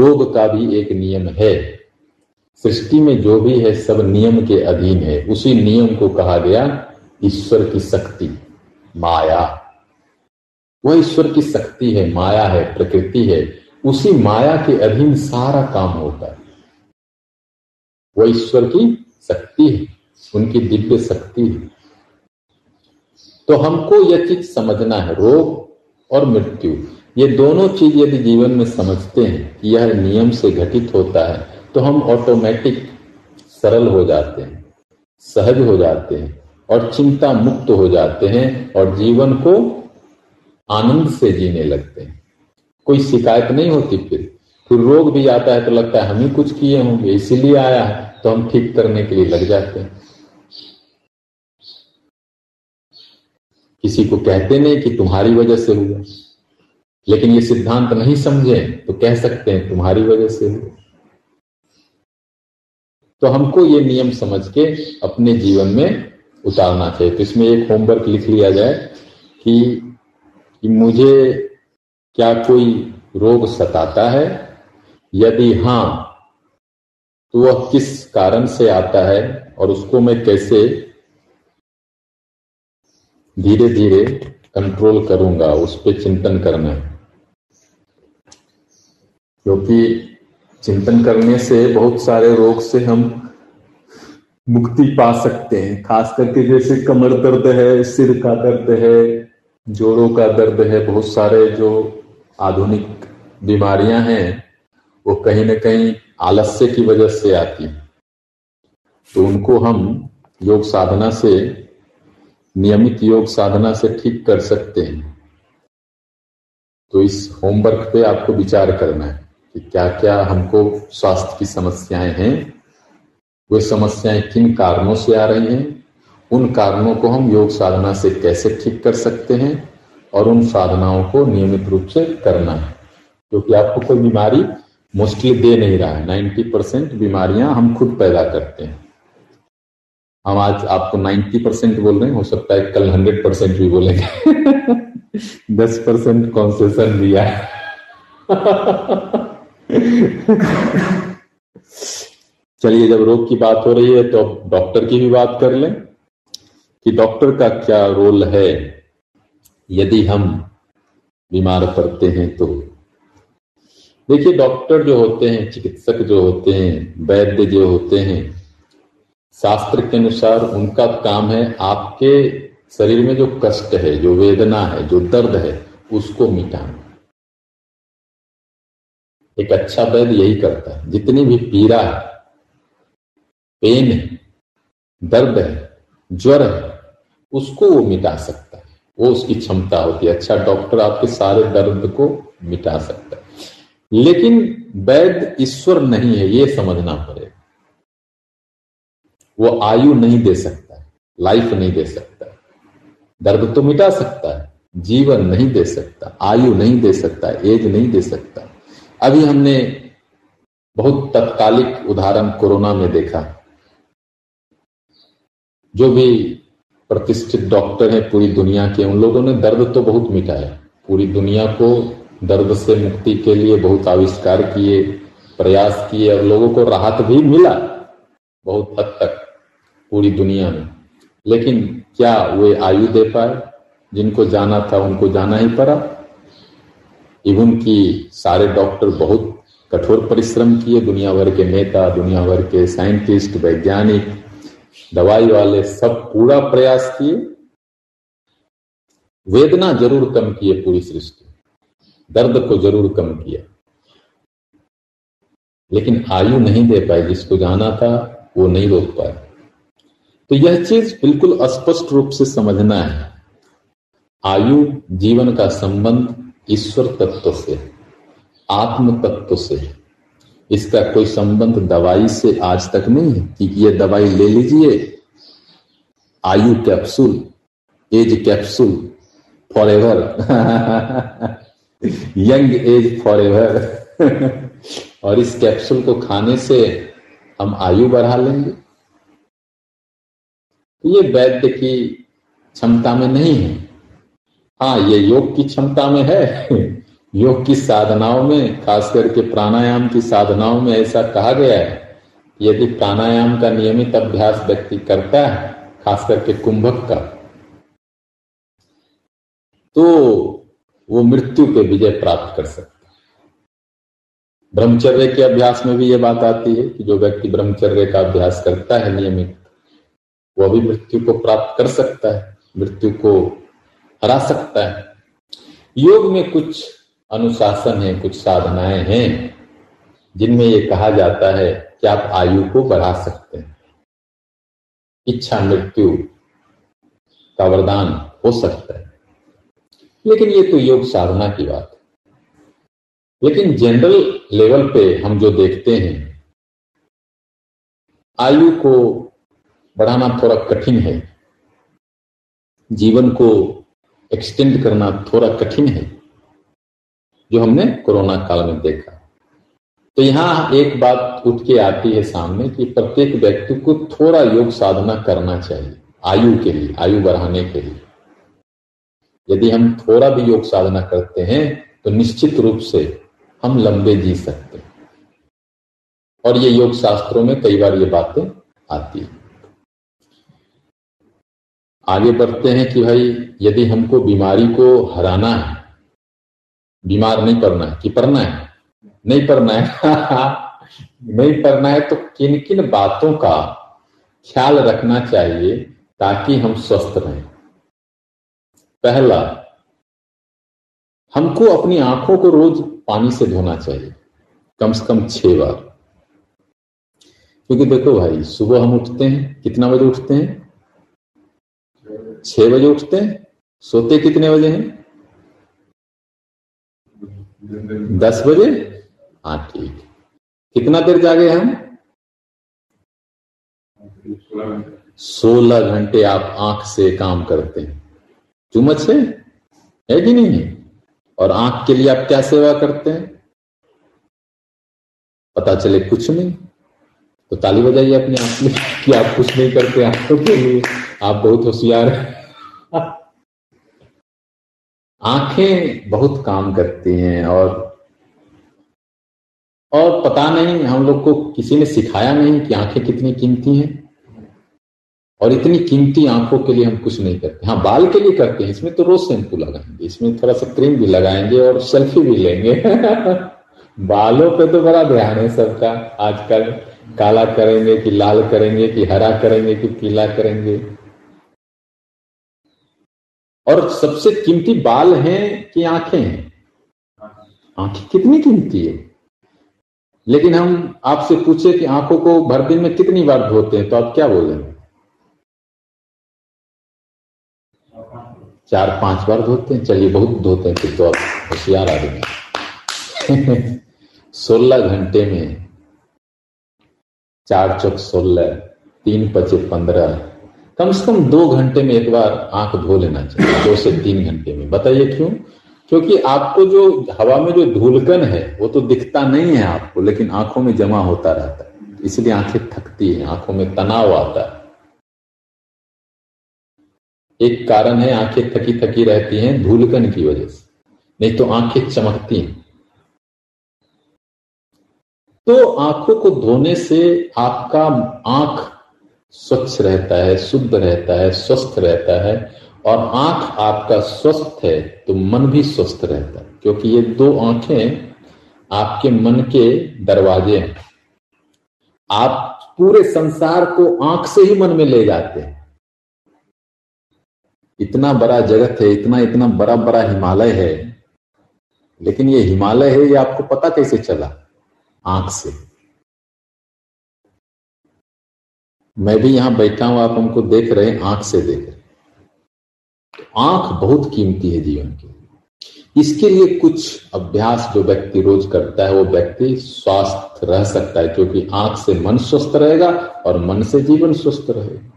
रोग का भी एक नियम है। सृष्टि में जो भी है सब नियम के अधीन है। उसी नियम को कहा गया ईश्वर की शक्ति, माया। वह ईश्वर की शक्ति है, माया है, प्रकृति है। उसी माया के अधीन सारा काम होता है। वह ईश्वर की शक्ति है, उनकी दिव्य शक्ति है। तो हमको यह चीज समझना है, रोग और मृत्यु ये दोनों चीज यदि जीवन में समझते हैं कि यह नियम से घटित होता है, तो हम ऑटोमेटिक सरल हो जाते हैं, सहज हो जाते हैं और चिंता मुक्त हो जाते हैं और जीवन को आनंद से जीने लगते हैं। कोई शिकायत नहीं होती। फिर फिर रोग भी आता है तो लगता है हम ही कुछ किए होंगे, इसीलिए आया है, तो हम ठीक करने के लिए लग जाते हैं। किसी को कहते नहीं कि तुम्हारी वजह से हुआ, लेकिन ये सिद्धांत नहीं समझे तो कह सकते हैं तुम्हारी वजह से हुआ। तो हमको ये नियम समझ के अपने जीवन में उतारना चाहिए। तो इसमें एक होमवर्क लिख लिया जाए कि कि मुझे क्या कोई रोग सताता है, यदि हां तो वह किस कारण से आता है और उसको मैं कैसे धीरे धीरे कंट्रोल करूंगा, उस पर चिंतन करना है। क्योंकि चिंतन करने से बहुत सारे रोग से हम मुक्ति पा सकते हैं। खास करके जैसे कमर दर्द है, सिर का दर्द है, जोड़ों का दर्द है, बहुत सारे जो आधुनिक बीमारियां हैं वो कहीं ना कहीं आलस्य की वजह से आती हैं। तो उनको हम योग साधना से, नियमित योग साधना से ठीक कर सकते हैं। तो इस होमवर्क पे आपको विचार करना है कि क्या क्या हमको स्वास्थ्य की समस्याएं हैं, वे समस्याएं किन कारणों से आ रही हैं, उन कारणों को हम योग साधना से कैसे ठीक कर सकते हैं और उन साधनाओं को नियमित रूप से करना है। क्योंकि आपको कोई बीमारी मुश्किल दे नहीं रहा है। नब्बे परसेंट बीमारियां हम खुद पैदा करते हैं। हम आज आपको नब्बे परसेंट बोल रहे हैं, हो सकता है कल सौ परसेंट भी बोलेंगे। दस परसेंट कॉन्सेशन दिया है। चलिए, जब रोग की बात हो रही है तो डॉक्टर की भी बात कर लें कि डॉक्टर का क्या रोल है। यदि हम बीमार पड़ते हैं तो देखिए, डॉक्टर जो होते हैं, चिकित्सक जो होते हैं, वैद्य जो होते हैं, शास्त्र के अनुसार उनका काम है आपके शरीर में जो कष्ट है, जो वेदना है, जो दर्द है, उसको मिटाना। एक अच्छा वैद्य यही करता है। जितनी भी पीड़ा है, पेन है, दर्द है, ज्वर है, उसको वो मिटा सकता है। वो उसकी क्षमता होती है। अच्छा डॉक्टर आपके सारे दर्द को मिटा सकता है। लेकिन वैद्य ईश्वर नहीं है, ये समझना पड़ेगा। वो आयु नहीं दे सकता है, लाइफ नहीं दे सकता है। दर्द तो मिटा सकता है, जीवन नहीं दे सकता, आयु नहीं दे सकता, एज नहीं दे सकता। अभी हमने बहुत तत्कालिक उदाहरण कोरोना में देखा। जो भी प्रतिष्ठित डॉक्टर हैं पूरी दुनिया के, उन लोगों ने दर्द तो बहुत मिटाया। पूरी दुनिया को दर्द से मुक्ति के लिए बहुत आविष्कार किए, प्रयास किए और लोगों को राहत भी मिला बहुत हद तक पूरी दुनिया में। लेकिन क्या वे आयु दे पाए? जिनको जाना था उनको जाना ही पड़ा। इवन कि सारे डॉक्टर बहुत कठोर परिश्रम किए, दुनिया भर के नेता, दुनिया भर के साइंटिस्ट, वैज्ञानिक, दवाई वाले सब पूरा प्रयास किए। वेदना जरूर कम किए, पूरी सृष्टि, दर्द को जरूर कम किया, लेकिन आयु नहीं दे पाए। जिसको जाना था वो नहीं रोक पाए। तो यह चीज बिल्कुल स्पष्ट रूप से समझना है। आयु जीवन का संबंध ईश्वर तत्व से, आत्म तत्व से है। इसका कोई संबंध दवाई से आज तक नहीं है कि ये दवाई ले लीजिए, आयु capsule, age capsule, forever, young age forever और इस कैप्सूल को खाने से हम आयु बढ़ा लेंगे, ये वैद्य की क्षमता में नहीं है। हाँ, ये योग की क्षमता में है। योग की साधनाओं में, खास करके प्राणायाम की साधनाओं में ऐसा कहा गया है, यदि प्राणायाम का नियमित अभ्यास व्यक्ति करता है, खास करके कुंभक का, तो वो मृत्यु पे विजय प्राप्त कर सकता है। ब्रह्मचर्य के अभ्यास में भी ये बात आती है कि जो व्यक्ति ब्रह्मचर्य का अभ्यास करता है नियमित, वो भी मृत्यु को प्राप्त कर सकता है, मृत्यु को हरा सकता है। योग में कुछ अनुशासन है, कुछ साधनाएं हैं जिनमें ये कहा जाता है कि आप आयु को बढ़ा सकते हैं, इच्छा मृत्यु का वरदान हो सकता है। लेकिन ये तो योग साधना की बात है। लेकिन जनरल लेवल पे हम जो देखते हैं, आयु को बढ़ाना थोड़ा कठिन है, जीवन को एक्सटेंड करना थोड़ा कठिन है, जो हमने कोरोना काल में देखा। तो यहाँ एक बात उठ के आती है सामने कि प्रत्येक व्यक्ति को थोड़ा योग साधना करना चाहिए आयु के लिए, आयु बढ़ाने के लिए। यदि हम थोड़ा भी योग साधना करते हैं तो निश्चित रूप से हम लंबे जी सकते हैं। और ये योग शास्त्रों में कई बार ये बातें आती है। आगे बढ़ते हैं कि भाई यदि हमको बीमारी को हराना है, बीमार नहीं पड़ना है, कि पड़ना है नहीं पड़ना है नहीं पड़ना है तो किन किन बातों का ख्याल रखना चाहिए ताकि हम स्वस्थ रहें। पहला, हमको अपनी आंखों को रोज पानी से धोना चाहिए, कम से कम छह बार। क्योंकि देखो भाई, सुबह हम उठते हैं, कितना बजे उठते हैं? छह बजे उठते हैं। सोते कितने बजे हैं? दस बजे। हाँ ठीक। कितना देर जागे हम? सोलह घंटे आप आंख से काम करते हैं। टू मच है, है कि नहीं? और आंख के लिए आप क्या सेवा करते हैं? पता चले कुछ नहीं तो ताली बजाइए अपने आप में कि आप कुछ नहीं करते आंखों के लिए, आप बहुत होशियार हैं। आंखें बहुत काम करती हैं और और पता नहीं हम लोग को किसी ने सिखाया नहीं कि आंखें कितनी कीमती हैं, और इतनी कीमती आंखों के लिए हम कुछ नहीं करते। हाँ, बाल के लिए करते हैं, इसमें तो रोज शैम्पू लगाएंगे, इसमें थोड़ा सा क्रीम भी लगाएंगे और सेल्फी भी लेंगे बालों पे तो बड़ा ध्यान है सबका आजकल, काला करेंगे कि लाल करेंगे कि हरा करेंगे कि पीला करेंगे। और सबसे कीमती बाल हैं कि आंखें हैं? आंखें कितनी कीमती है। लेकिन हम आपसे पूछे कि आंखों को भर दिन में कितनी बार धोते हैं तो आप क्या बोलेंगे? चार पांच बार धोते हैं। चलिए, बहुत धोते हैं फिर तो आप होशियार आदमी। सोलह घंटे में चार चौक सोलह, तीन पचे पंद्रह, कम से कम दो घंटे में एक बार आंख धो लेना चाहिए, दो से तीन घंटे में। बताइए क्यों? क्योंकि आपको जो हवा में जो धूलकन है वो तो दिखता नहीं है आपको, लेकिन आंखों में जमा होता रहता है, इसलिए आंखें थकती है, आंखों में तनाव आता है। एक कारण है आंखें थकी थकी रहती हैं धूलकन की वजह से, नहीं तो आंखें चमकती हैं। तो आंखों को धोने से आपका आंख स्वच्छ रहता है, शुद्ध रहता है, स्वस्थ रहता है। और आंख आपका स्वस्थ है तो मन भी स्वस्थ रहता है, क्योंकि ये दो आंखें आपके मन के दरवाजे हैं। आप पूरे संसार को आंख से ही मन में ले जाते हैं। इतना बड़ा जगत है, इतना इतना बड़ा बड़ा हिमालय है, लेकिन ये हिमालय है ये आपको पता कैसे चला? आंख से। मैं भी यहां बैठा हूं, आप हमको देख रहे हैं, आंख से देख रहे हैं। आंख बहुत कीमती है जीवन की। इसके लिए कुछ अभ्यास जो व्यक्ति रोज करता है वो व्यक्ति स्वस्थ रह सकता है, क्योंकि आंख से मन स्वस्थ रहेगा और मन से जीवन स्वस्थ रहेगा।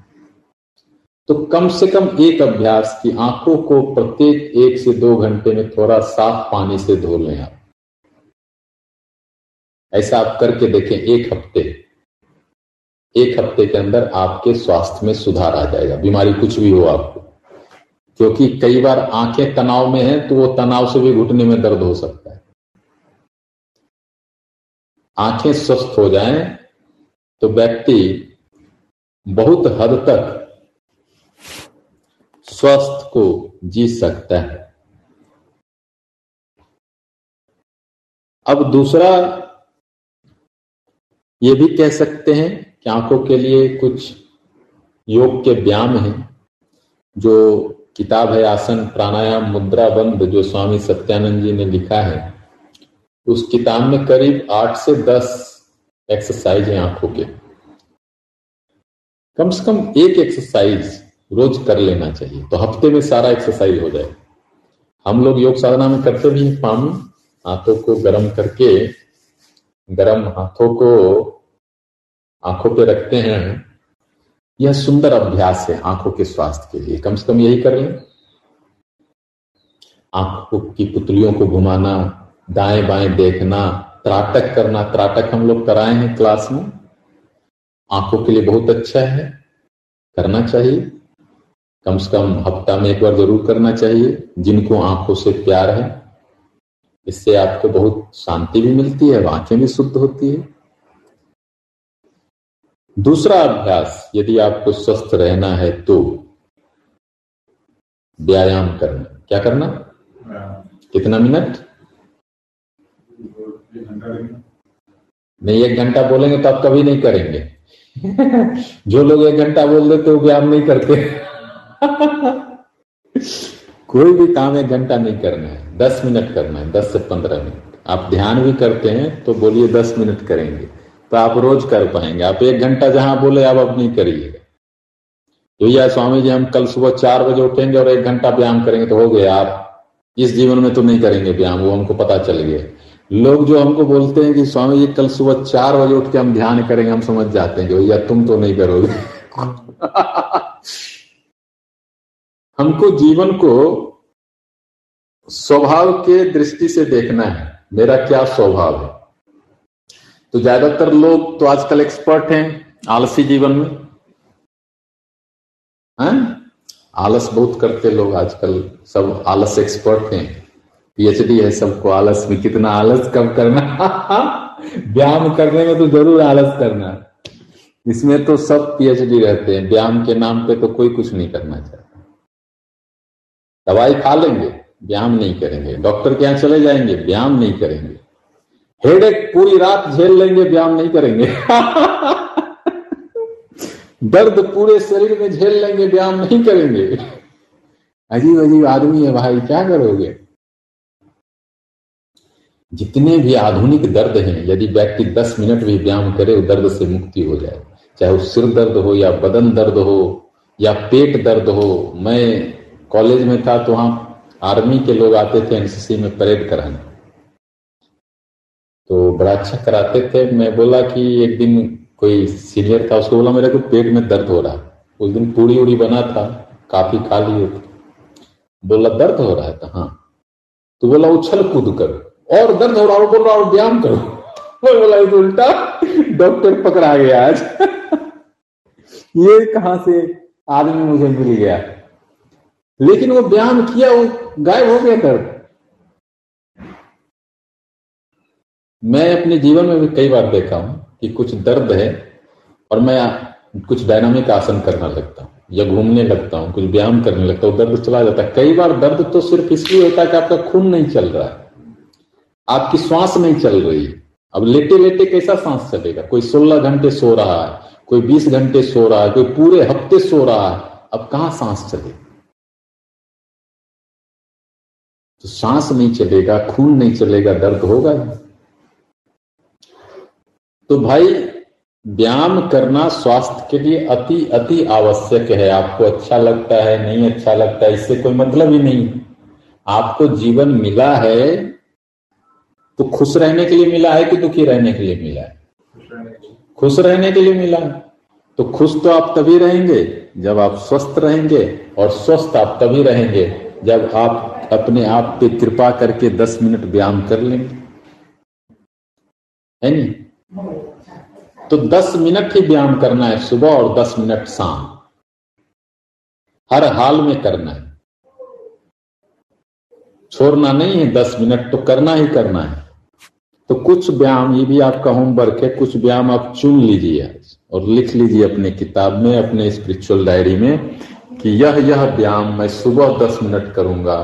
तो कम से कम एक अभ्यास की आंखों को प्रत्येक एक से दो घंटे में थोड़ा साफ पानी से धो लें आप। ऐसा आप करके देखें एक हफ्ते, एक हफ्ते के अंदर आपके स्वास्थ्य में सुधार आ जाएगा, बीमारी कुछ भी हो आपको। क्योंकि कई बार आंखें तनाव में हैं तो वो तनाव से भी घुटने में दर्द हो सकता है। आंखें स्वस्थ हो जाएं तो व्यक्ति बहुत हद तक स्वस्थ को जी सकता है। अब दूसरा ये भी कह सकते हैं कि आंखों के लिए कुछ योग के व्यायाम हैं। जो किताब है आसन प्राणायाम मुद्रा बंद जो स्वामी सत्यानंद जी ने लिखा है, उस किताब में करीब आठ से दस एक्सरसाइज है आंखों के। कम से कम एक एक्सरसाइज रोज कर लेना चाहिए, तो हफ्ते में सारा एक्सरसाइज हो जाए। हम लोग योग साधना में करते भी हैं काम, हाथों को गर्म करके, गर्म हाथों को आंखों पे रखते हैं। यह सुंदर अभ्यास है आंखों के स्वास्थ्य के लिए, कम से कम यही कर लें। आंखों की पुतलियों को घुमाना, दाएं बाएं देखना, त्राटक करना। त्राटक हम लोग कराए हैं क्लास में, आंखों के लिए बहुत अच्छा है, करना चाहिए। कम से कम हफ्ता में एक बार जरूर करना चाहिए जिनको आंखों से प्यार है। इससे आपको बहुत शांति भी मिलती है, आंखें भी शुद्ध होती है। दूसरा अभ्यास, यदि आपको स्वस्थ रहना है तो व्यायाम करना। क्या करना? कितना मिनट? नहीं, एक घंटा बोलेंगे तो आप कभी नहीं करेंगे। जो लोग एक घंटा बोल देते वो व्यायाम नहीं करते। कोई भी काम एक घंटा नहीं करना है, दस मिनट करना है, दस से पंद्रह मिनट। आप ध्यान भी करते हैं तो बोलिए दस मिनट करेंगे, तो आप रोज कर पाएंगे। आप एक घंटा जहां बोले आप अब नहीं करिएगा। तो या स्वामी जी हम कल सुबह चार बजे उठेंगे और एक घंटा व्यायाम करेंगे, तो हो गया। आप इस जीवन में तो नहीं करेंगे व्यायाम, वो हमको पता चल गया। लोग जो हमको बोलते हैं कि स्वामी जी कल सुबह चार बजे उठ के हम ध्यान करेंगे, हम समझ जाते हैं कि या तुम तो नहीं करोगे। हमको जीवन को स्वभाव के दृष्टि से देखना है, मेरा क्या स्वभाव है। तो ज्यादातर लोग तो आजकल एक्सपर्ट हैं आलसी जीवन में, हैं? आलस बहुत करते लोग आजकल, सब आलस एक्सपर्ट हैं, पीएचडी है सबको आलस में। कितना आलस कम करना। व्यायाम करने में तो जरूर आलस करना, इसमें तो सब पीएचडी रहते हैं। व्यायाम के नाम पे तो कोई कुछ नहीं करना चाहता। दवाई खा लेंगे, व्यायाम नहीं करेंगे। डॉक्टर के यहाँ चले जाएंगे, व्यायाम नहीं करेंगे। हेडेक पूरी रात झेल लेंगे, व्यायाम नहीं करेंगे। दर्द पूरे शरीर में झेल लेंगे, व्यायाम नहीं करेंगे। अजीब अजीब आदमी है भाई, क्या करोगे। जितने भी आधुनिक दर्द हैं, यदि व्यक्ति दस मिनट भी व्यायाम करे वो दर्द से मुक्ति हो जाए। चाहे वो सिर दर्द हो या बदन दर्द हो या पेट दर्द हो। मैं कॉलेज में था तो वहां आर्मी के लोग आते थे एनसीसी में परेड कराने, तो बड़ा अच्छा कराते थे। मैं बोला कि एक दिन कोई सीनियर था, उसको बोला मेरे को पेट में दर्द हो रहा है। उस दिन पूरी उड़ी बना था, काफी खा लिए थे। बोला दर्द हो रहा है? तो हाँ। तो बोला उछल कूद करो। और दर्द हो रहा हो? बोल रहा और व्यायाम करो। मैं बोला उल्टा डॉक्टर पकड़ा गया आज। ये कहां से आदमी मुझे मिल गया। लेकिन वो व्यायाम किया, वो गायब हो गया दर्द। मैं अपने जीवन में भी कई बार देखा हूं कि कुछ दर्द है और मैं कुछ डायनामिक आसन करना लगता हूं या घूमने लगता हूं, कुछ व्यायाम करने लगता हूं, दर्द चला जाता है। कई बार दर्द तो सिर्फ इसलिए होता है कि आपका खून नहीं चल रहा है, आपकी सांस नहीं चल रही। अब लेटे लेटे कैसा सांस चलेगा। कोई सोलह घंटे सो रहा है, कोई बीस घंटे सो रहा है, कोई पूरे हफ्ते सो रहा है, अब कहां सांस चलेगी। तो सांस नहीं चलेगा, खून नहीं चलेगा, दर्द होगा। तो भाई व्यायाम करना स्वास्थ्य के लिए अति अति आवश्यक है। आपको अच्छा लगता है नहीं अच्छा लगता है, इससे कोई मतलब ही नहीं। आपको जीवन मिला है तो खुश रहने के लिए मिला है कि दुखी रहने के लिए मिला है? खुश रहने के लिए मिला है। तो खुश तो आप तभी रहेंगे जब आप स्वस्थ रहेंगे, और स्वस्थ आप तभी रहेंगे जब आप अपने आप पे कृपा करके दस मिनट व्यायाम कर लेंगे, है नहीं? तो दस मिनट ही व्यायाम करना है सुबह और दस मिनट शाम, हर हाल में करना है, छोड़ना नहीं है। दस मिनट तो करना ही करना है। तो कुछ व्यायाम, ये भी आपका होमवर्क है, कुछ व्यायाम आप चुन लीजिए और लिख लीजिए अपने किताब में, अपने स्पिरिचुअल डायरी में कि यह यह व्यायाम मैं सुबह दस मिनट करूंगा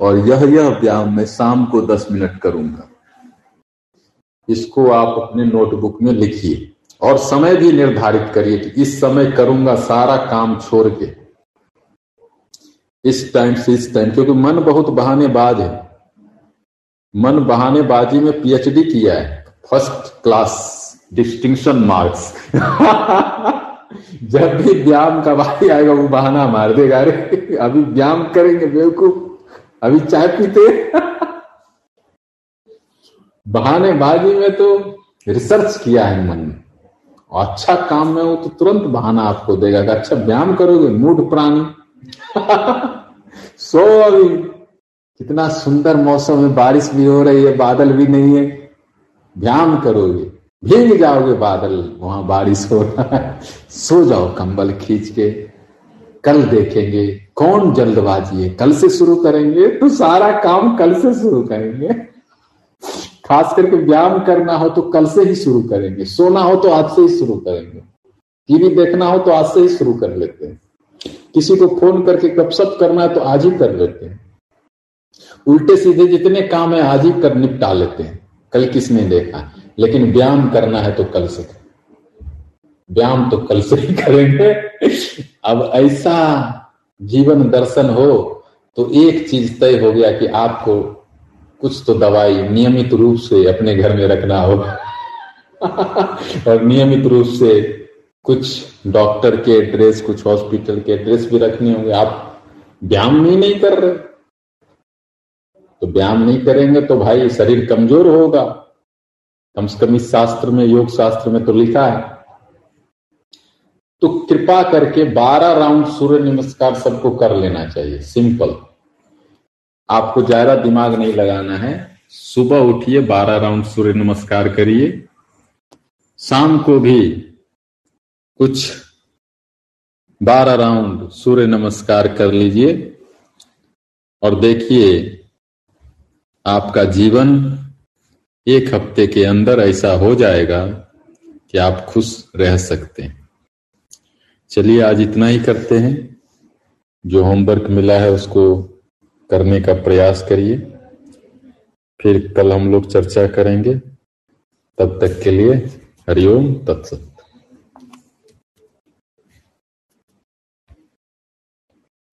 और यह यह व्यायाम मैं शाम को दस मिनट करूंगा। इसको आप अपने नोटबुक में लिखिए और समय भी निर्धारित करिए कि इस समय करूंगा सारा काम छोड़ के, इस टाइम से इस टाइम, क्योंकि मन बहुत बहानेबाज है। मन बहानेबाजी में पीएचडी किया है, फर्स्ट क्लास डिस्टिंक्शन मार्क्स। जब भी व्यायाम का बारी आएगा वो बहाना मार देगा, अरे अभी व्यायाम करेंगे, बेवकूफ अभी चाय पीते। बहानेबाजी में तो रिसर्च किया है मन ने, और अच्छा काम में वो तो तुरंत बहाना आपको देगा। अच्छा व्यायाम करोगे, मूड प्राणी। सो अभी कितना सुंदर मौसम है, बारिश भी हो रही है, बादल भी नहीं है, व्यायाम करोगे भीग जाओगे, बादल वहां बारिश हो रहा है, सो जाओ कंबल खींच के, कल देखेंगे। कौन जल्दबाजी है, कल से शुरू करेंगे तो सारा काम कल से शुरू करेंगे। खास करके व्यायाम करना हो तो कल से ही शुरू करेंगे, सोना हो तो आज से ही शुरू करेंगे, टीवी देखना हो तो आज से ही शुरू कर लेते हैं, किसी को फोन करके गपशप करना है तो आज ही कर लेते हैं, उल्टे सीधे जितने काम है आज ही कर निपटा लेते हैं, कल किसने देखा। लेकिन व्यायाम करना है तो कल से, व्यायाम तो कल से ही करेंगे। अब ऐसा जीवन दर्शन हो तो एक चीज तय हो गया कि आपको कुछ तो दवाई नियमित रूप से अपने घर में रखना होगा। और नियमित रूप से कुछ डॉक्टर के एड्रेस, कुछ हॉस्पिटल के एड्रेस भी रखने होंगे। आप व्यायाम ही नहीं कर रहे, तो व्यायाम नहीं करेंगे तो भाई शरीर कमजोर होगा। कम से कम इस शास्त्र में, योग शास्त्र में तो लिखा है। तो कृपा करके बारह राउंड सूर्य नमस्कार सबको कर लेना चाहिए, सिंपल। आपको ज्यादा दिमाग नहीं लगाना है। सुबह उठिए, बारह राउंड सूर्य नमस्कार करिए, शाम को भी कुछ बारह राउंड सूर्य नमस्कार कर लीजिए और देखिए आपका जीवन एक हफ्ते के अंदर ऐसा हो जाएगा कि आप खुश रह सकते हैं। चलिए आज इतना ही करते हैं। जो होमवर्क मिला है उसको करने का प्रयास करिए, फिर कल हम लोग चर्चा करेंगे। तब तक के लिए हरिओम तत्सत।